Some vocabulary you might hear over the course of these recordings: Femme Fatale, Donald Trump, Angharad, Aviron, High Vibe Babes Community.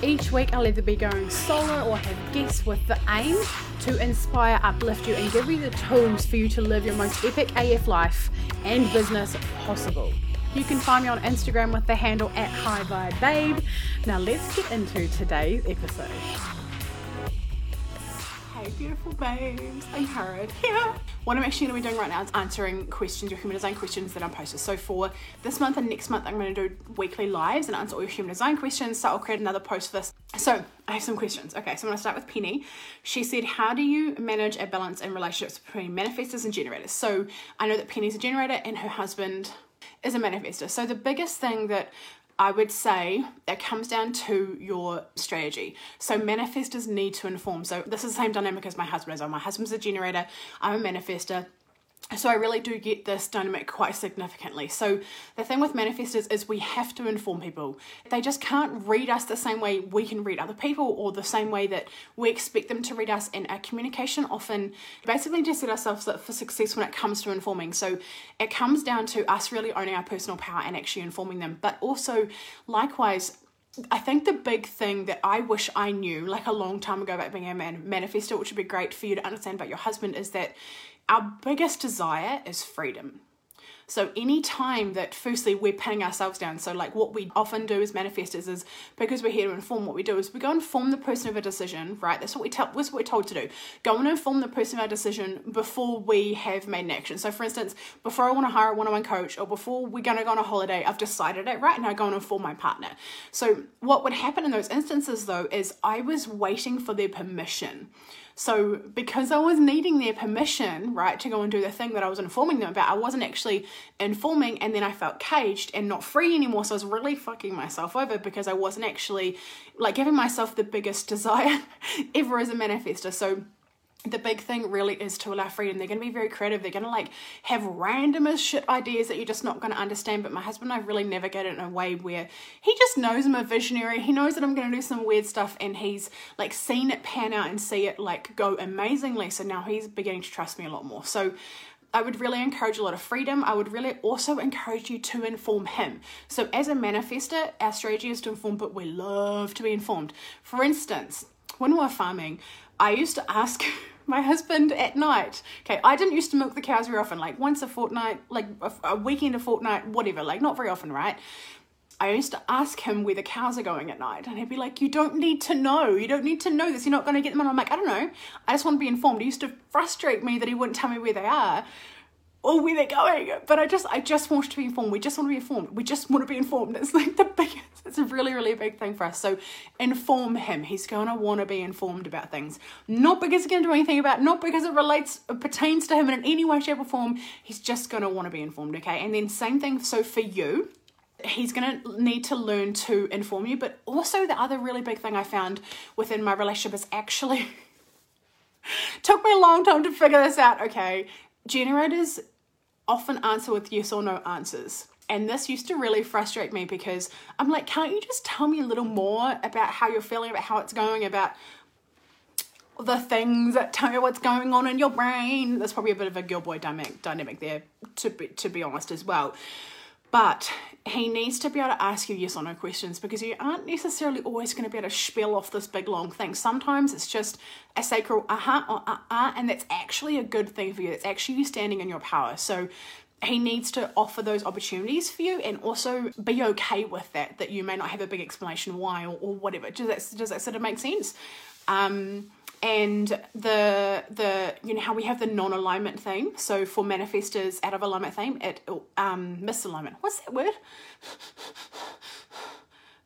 Each week I'll either be going solo or have guests with the aim to inspire, uplift you, and give you the tools for you to live your most epic AF life and business possible. You can find me on Instagram with the handle at HighVibeBabe. Now let's get into today's episode. Hey beautiful babes, Angharad here. What I'm actually going to be doing right now is answering questions, your human design questions that I posted. So for this month and next month, I'm going to do weekly lives and answer all your human design questions. So I'll create another post for this. So I have some questions. Okay, so I'm going to start with Penny. She said, how do you manage a balance in relationships between manifestors and generators? So I know that Penny's a generator and her husband is a manifestor. So the biggest thing that I would say that comes down to your strategy. So manifestors need to inform. So this is the same dynamic as my husband is on. My husband's a generator, I'm a manifestor. So I really do get this dynamic quite significantly. So the thing with manifestors is we have to inform people. They just can't read us the same way we can read other people or the same way that we expect them to read us. And our communication often basically just set ourselves up for success when it comes to informing. So it comes down to us really owning our personal power and actually informing them. But also likewise, I think the big thing that I wish I knew like a long time ago about being a manifestor, which would be great for you to understand about your husband, is that our biggest desire is freedom. So any time that firstly we're pinning ourselves down, so like what we often do as manifestors is, because we're here to inform, what we do is we go and inform the person of a decision, right? That's what we're told to do. Go and inform the person of our decision before we have made an action. So for instance, before I want to hire a one-on-one coach or before we're going to go on a holiday, I've decided it, right? Now go and inform my partner. So what would happen in those instances though is I was waiting for their permission. So because I was needing their permission, right, to go and do the thing that I was informing them about, I wasn't actually informing, and then I felt caged and not free anymore. So I was really fucking myself over because I wasn't actually like giving myself the biggest desire ever as a manifestor. So the big thing really is to allow freedom. They're going to be very creative. They're going to like have random as shit ideas that you're just not going to understand. But my husband and I really navigate it in a way where he just knows I'm a visionary. He knows that I'm going to do some weird stuff, and he's like seen it pan out and see it like go amazingly. So now he's beginning to trust me a lot more. So I would really encourage a lot of freedom. I would really also encourage you to inform him. So as a manifestor, our strategy is to inform, but we love to be informed. For instance, when we were farming, I used to ask my husband at night. Okay, I didn't used to milk the cows very often, like once a fortnight, like a weekend, a fortnight, whatever, like not very often, right? I used to ask him where the cows are going at night, and he'd be like, you don't need to know. You don't need to know this. You're not going to get them. And I'm like, I don't know. I just want to be informed. It used to frustrate me that he wouldn't tell me where they are or where they're going. But I just want to be informed. We just want to be informed. We just want to be informed. It's like the biggest, it's a really, really big thing for us. So inform him. He's going to want to be informed about things. Not because he can do anything about it, not because it relates, it pertains to him in any way, shape or form. He's just going to want to be informed, okay? And then same thing, so for you, he's going to need to learn to inform you. But also the other really big thing I found within my relationship is actually, took me a long time to figure this out, okay? Generators often answer with yes or no answers. And this used to really frustrate me because I'm like, can't you just tell me a little more about how you're feeling, about how it's going, about the things that tell me what's going on in your brain? That's probably a bit of a girl boy dynamic there, to be honest as well. But he needs to be able to ask you yes or no questions because you aren't necessarily always going to be able to spiel off this big long thing. Sometimes it's just a sacral uh-huh or uh-uh, and that's actually a good thing for you. It's actually you standing in your power. So he needs to offer those opportunities for you and also be okay with that you may not have a big explanation why or whatever. Does that sort of make sense? And the you know how we have the non-alignment theme. So for manifestors, out of alignment theme, it misalignment. What's that word?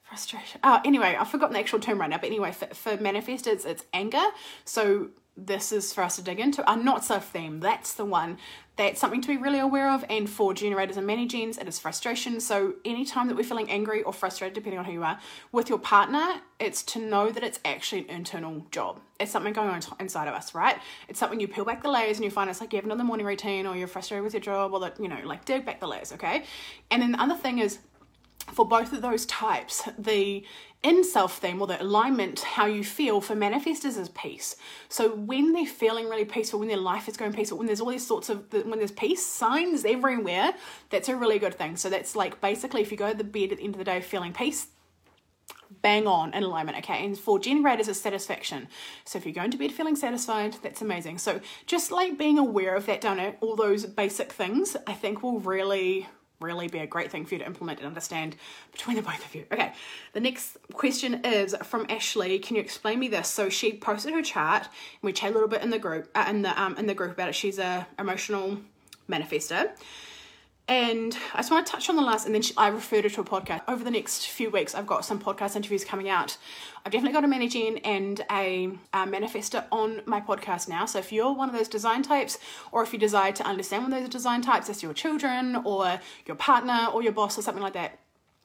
Frustration. Oh, anyway, I've forgotten the actual term right now. But anyway, for manifestors, it's anger. So this is for us to dig into. Our not self theme. That's the one That's something to be really aware of. And for generators and manigens, it is frustration. So anytime that we're feeling angry or frustrated, depending on who you are, with your partner, it's to know that it's actually an internal job. It's something going on inside of us, right? It's something you peel back the layers and you find it's like you have another morning routine or you're frustrated with your job or that, you know, like dig back the layers, okay? And then the other thing is, for both of those types, the in-self theme or the alignment, how you feel for manifestors is peace. So when they're feeling really peaceful, when their life is going peaceful, when there's all these sorts of, when there's peace signs everywhere, that's a really good thing. So that's like basically if you go to the bed at the end of the day feeling peace, bang on in alignment, okay? And for generators, it's satisfaction. So if you're going to bed feeling satisfied, that's amazing. So just like being aware of that, don't know, all those basic things, I think will really be a great thing for you to implement and understand between the both of you. Okay, the next question is from Ashley. Can you explain me this? So she posted her chart, and we chat a little bit in the group, in the group about it. She's a emotional manifestor, and I just want to touch on the last. And then I referred her to a podcast. Over the next few weeks, I've got some podcast interviews coming out. I've definitely got a managing and a manifestor on my podcast now. So if you're one of those design types, or if you desire to understand one of those design types, that's your children or your partner or your boss or something like that,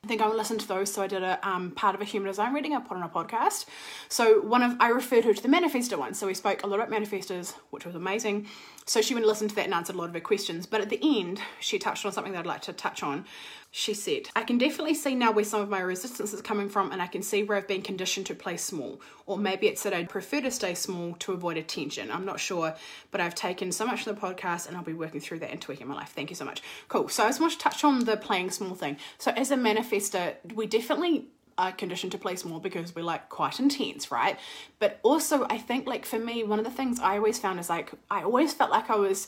I think I would listen to those. So I did a part of a human design reading I put on a podcast. So I referred her to the manifestor one. So we spoke a lot about manifestors, which was amazing. So she went and listened to that and answered a lot of her questions. But at the end, she touched on something that I'd like to touch on. She said, I can definitely see now where some of my resistance is coming from, and I can see where I've been conditioned to play small. Or maybe it's that I'd prefer to stay small to avoid attention. I'm not sure, but I've taken so much from the podcast and I'll be working through that and tweaking my life. Thank you so much. Cool. So I just want to touch on the playing small thing. So as a manifestor, we definitely are conditioned to play small because we're like quite intense, right? But also I think like for me, one of the things I always found is like, I always felt like I was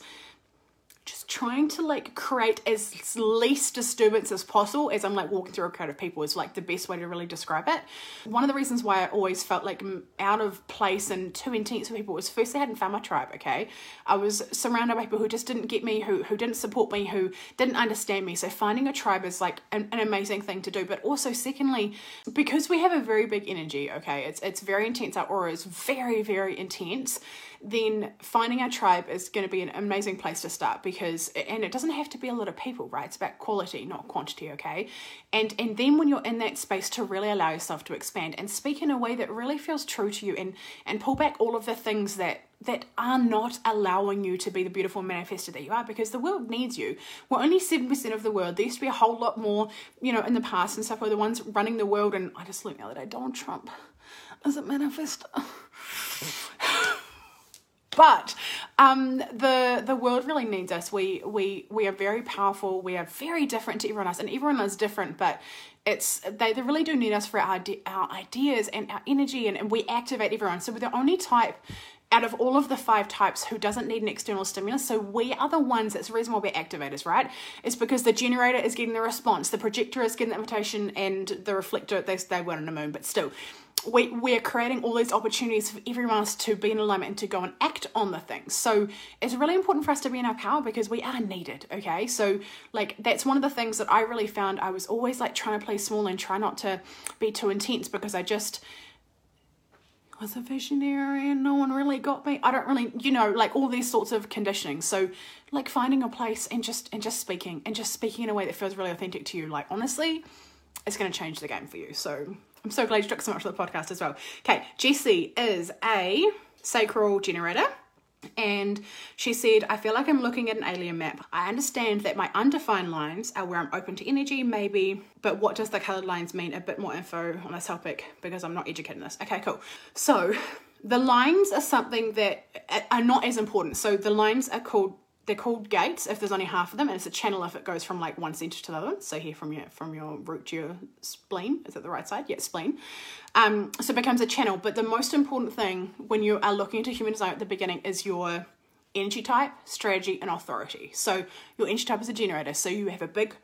just trying to like create as least disturbance as possible as I'm like walking through a crowd of people is like the best way to really describe it. One of the reasons why I always felt like out of place and too intense for people was first I hadn't found my tribe, okay? I was surrounded by people who just didn't get me, who didn't support me, who didn't understand me. So finding a tribe is like an amazing thing to do. But also secondly, because we have a very big energy, okay? It's very intense. Our aura is very, very intense. Then finding our tribe is going to be an amazing place to start because, and it doesn't have to be a lot of people, right? It's about quality, not quantity, okay? And then when you're in that space to really allow yourself to expand and speak in a way that really feels true to you and pull back all of the things that are not allowing you to be the beautiful manifestor that you are, because the world needs you. We're only 7% of the world. There used to be a whole lot more, you know, in the past and stuff, were the ones running the world. And I just learned the other day, Donald Trump is a manifestor. But the world really needs us. We are very powerful. We are very different to everyone else, and everyone is different. But they really do need us for our ideas and our energy, and we activate everyone. So we're the only type out of all of the 5 types who doesn't need an external stimulus. So we are the ones. That's the reason why we're activators, right? It's because the generator is getting the response, the projector is getting the invitation, and the reflector. They weren't on the moon, but still. We're creating all these opportunities for everyone else to be in alignment and to go and act on the things. So it's really important for us to be in our power because we are needed, okay? So like that's one of the things that I really found. I was always like trying to play small and try not to be too intense because I just was a visionary and no one really got me. I don't really, you know, like all these sorts of conditioning. So like finding a place and just speaking in a way that feels really authentic to you. Like honestly, it's going to change the game for you. So I'm so glad you took so much of the podcast as well. Okay, Jessie is a sacral generator, and she said, I feel like I'm looking at an alien map. I understand that my undefined lines are where I'm open to energy, maybe, but what does the colored lines mean? A bit more info on this topic because I'm not educated in this. Okay, cool. So the lines are something that are not as important. So the lines are called gates if there's only half of them, and it's a channel if it goes from like one center to the other. So here from your root to your spleen, is it the right side? Yeah, spleen. So it becomes a channel. But the most important thing when you are looking into human design at the beginning is your energy type, strategy, and authority. So your energy type is a generator. So you have a big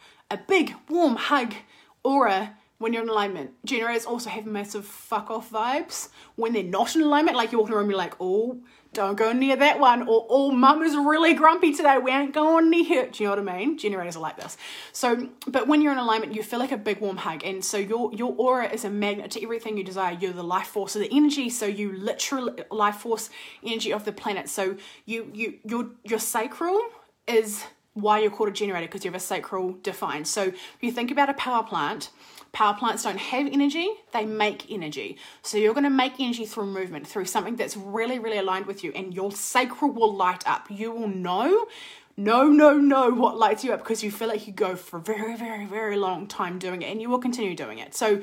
warm hug aura when you're in alignment. Generators also have massive fuck off vibes when they're not in alignment. Like you walk in the room, you're like, oh, don't go near that one, or oh, mum is really grumpy today, we ain't going near her. Do you know what I mean? Generators are like this. So, but when you're in alignment, you feel like a big warm hug, and so your aura is a magnet to everything you desire. You're the life force of the energy, so you literally life force energy of the planet. So your sacral is why you're called a generator, because you have a sacral defined. So if you think about a power plant, power plants don't have energy, they make energy. So you're going to make energy through movement, through something that's really, really aligned with you, and your sacral will light up. You will know what lights you up, because you feel like you go for a very, very, very long time doing it, and you will continue doing it. So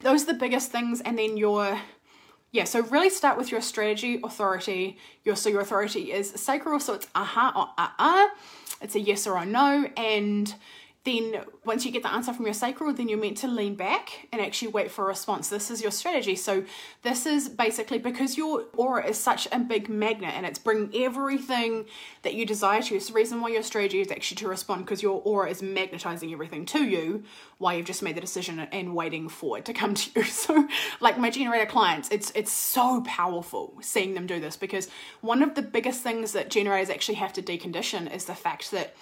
those are the biggest things. And then so really start with your strategy, authority. Your authority is sacral, so it's aha or uh-uh. It's a yes or a no. And then once you get the answer from your sacral, then you're meant to lean back and actually wait for a response. This is your strategy. So this is basically because your aura is such a big magnet and it's bringing everything that you desire to you. It's the reason why your strategy is actually to respond, because your aura is magnetizing everything to you while you've just made the decision and waiting for it to come to you. So like my generator clients, it's so powerful seeing them do this, because one of the biggest things that generators actually have to decondition is the fact that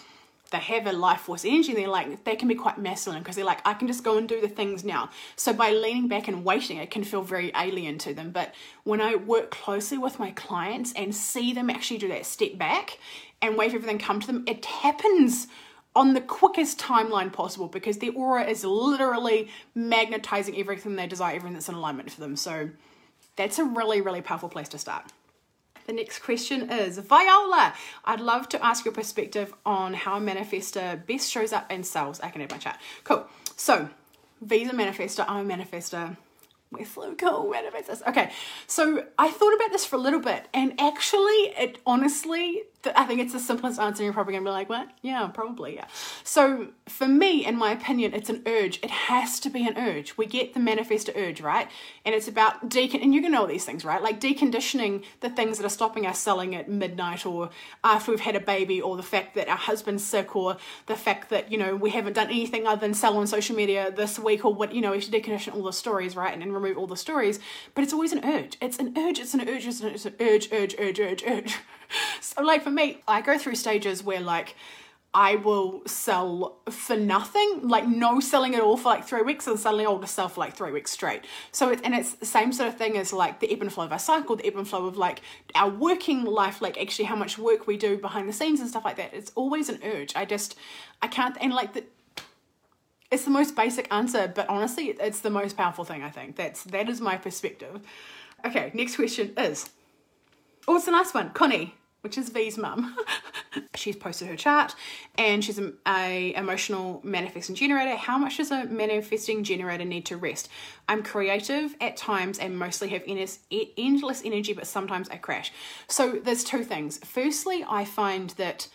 they have a life force energy, and they're like, they can be quite masculine, because they're like, I can just go and do the things now. So by leaning back and waiting, it can feel very alien to them. But when I work closely with my clients and see them actually do that step back and wait for everything come to them, it happens on the quickest timeline possible, because their aura is literally magnetizing everything they desire, everything that's in alignment for them. So that's a really, really powerful place to start. The next question is, Viola, I'd love to ask your perspective on how a manifestor best shows up and sells. I can add my chart. Cool. So V's a manifestor, I'm a manifestor. We're so cool manifestors. Okay. So I thought about this for a little bit, and actually it honestly, I think it's the simplest answer. You're probably going to be like, what? Yeah, probably. Yeah. So for me, in my opinion, it's an urge. It has to be an urge. We get the manifestor urge, right? And it's about and you're going to know all these things, right? Like deconditioning the things that are stopping us selling at midnight, or after we've had a baby, or the fact that our husband's sick, or the fact that, you know, we haven't done anything other than sell on social media this week, or what, you know, we should decondition all the stories, right? And remove all the stories. But it's always an urge. It's an urge. It's an urge. It's an urge, urge. So like for me, I go through stages where like I will sell for nothing, like no selling at all for like 3 weeks, and suddenly I'll just sell for like 3 weeks straight. So it's the same sort of thing as like the ebb and flow of our cycle, the ebb and flow of like our working life, like actually how much work we do behind the scenes and stuff like that. It's always an urge. I can't, and like it's the most basic answer, but honestly, it's the most powerful thing, I think. That is my perspective. Okay, next question is, oh, it's the last one, Connie, which is V's mum. She's posted her chart, and she's a emotional manifesting generator. How much does a manifesting generator need to rest? I'm creative at times and mostly have endless energy, but sometimes I crash. So there's two things. Firstly, I find that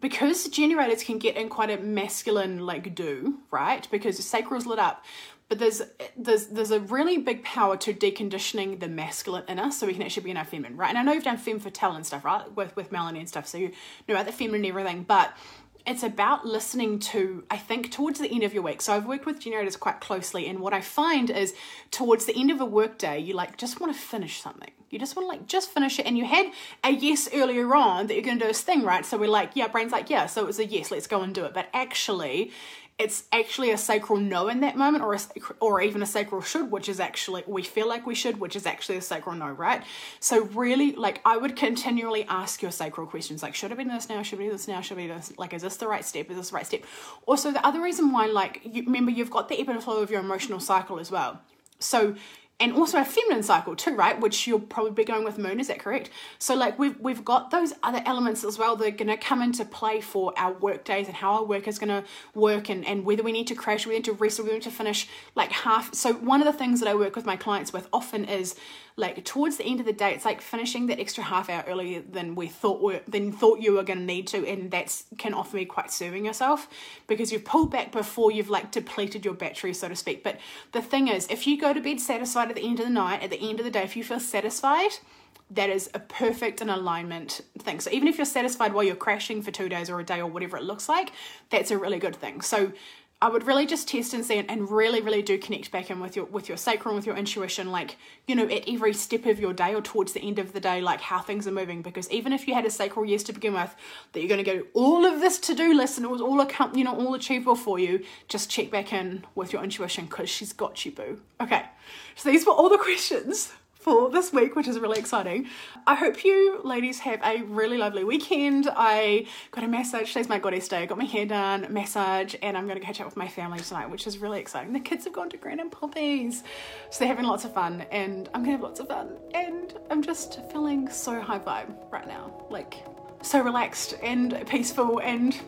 because generators can get in quite a masculine like do, right? Because the sacral's lit up, but there's a really big power to deconditioning the masculine in us, so we can actually be in our feminine, right? And I know you've done Femme Fatale and stuff, right? With Melanie and stuff, so you know about the feminine and everything, but it's about listening to, I think, towards the end of your week. So I've worked with generators quite closely, and what I find is towards the end of a work day, you like just want to finish something. You just want to like just finish it, and you had a yes earlier on that you're going to do this thing, right? So we're like, yeah, brain's like, yeah, so it was a yes, let's go and do it. But actually, it's actually a sacral no in that moment, or even a sacral should, which is actually, we feel like we should, which is actually a sacral no, right? So really, like, I would continually ask your sacral questions, like, should I be doing this now? Should I be doing this now? Should I be doing this? Like, is this the right step? Is this the right step? Also, the other reason why, like, remember, you've got the ebb and flow of your emotional cycle as well. So, and also a feminine cycle too, right? Which you'll probably be going with moon, is that correct? So like we've got those other elements as well that are going to come into play for our work days and how our work is going to work, and whether we need to crash, we need to rest, or we need to finish like half. So one of the things that I work with my clients with often is like towards the end of the day, it's like finishing that extra half hour earlier than you thought you were going to need to, and that can often be quite serving yourself, because you've pulled back before you've like depleted your battery, so to speak. But the thing is, if you go to bed satisfied at the end of the night, at the end of the day, if you feel satisfied, that is a perfect and alignment thing. So even if you're satisfied while you're crashing for 2 days or a day or whatever it looks like, that's a really good thing. So I would really just test and see, and really, really do connect back in with your sacral, with your intuition, like, you know, at every step of your day or towards the end of the day, like how things are moving. Because even if you had a sacral yes to begin with, that you're going to go all of this to-do list and it was all achievable for you, just check back in with your intuition, because she's got you, boo. Okay, so these were all the questions for this week, which is really exciting. I hope you ladies have a really lovely weekend. I got a massage, today's my goddess day, I got my hair done, massage, and I'm going to catch up with my family tonight, which is really exciting. The kids have gone to Gran and Poppy's, so they're having lots of fun, and I'm going to have lots of fun, and I'm just feeling so high vibe right now, like so relaxed and peaceful and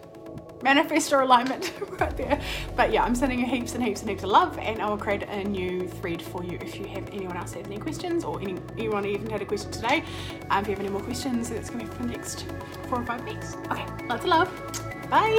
manifestor alignment right there. But yeah, I'm sending you heaps and heaps and heaps of love, and I will create a new thread for you if you have anyone else have any questions, or anyone even had a question today. If you have any more questions, that's going to be for the next 4 or 5 weeks. Okay, lots of love. Bye.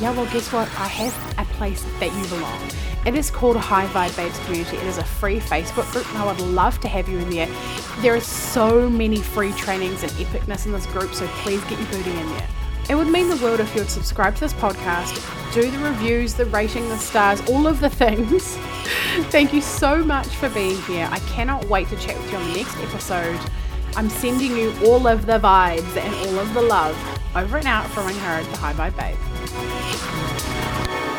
Yeah, well guess what? I have a place that you belong. It is called High Vibe Babes Community. It is a free Facebook group and I would love to have you in there. There are so many free trainings and epicness in this group, so please get your booty in there. It would mean the world if you would subscribe to this podcast, do the reviews, the rating, the stars, all of the things. Thank you so much for being here. I cannot wait to chat with you on the next episode. I'm sending you all of the vibes and all of the love. Over and out from Angharad, the High Vibe Babe.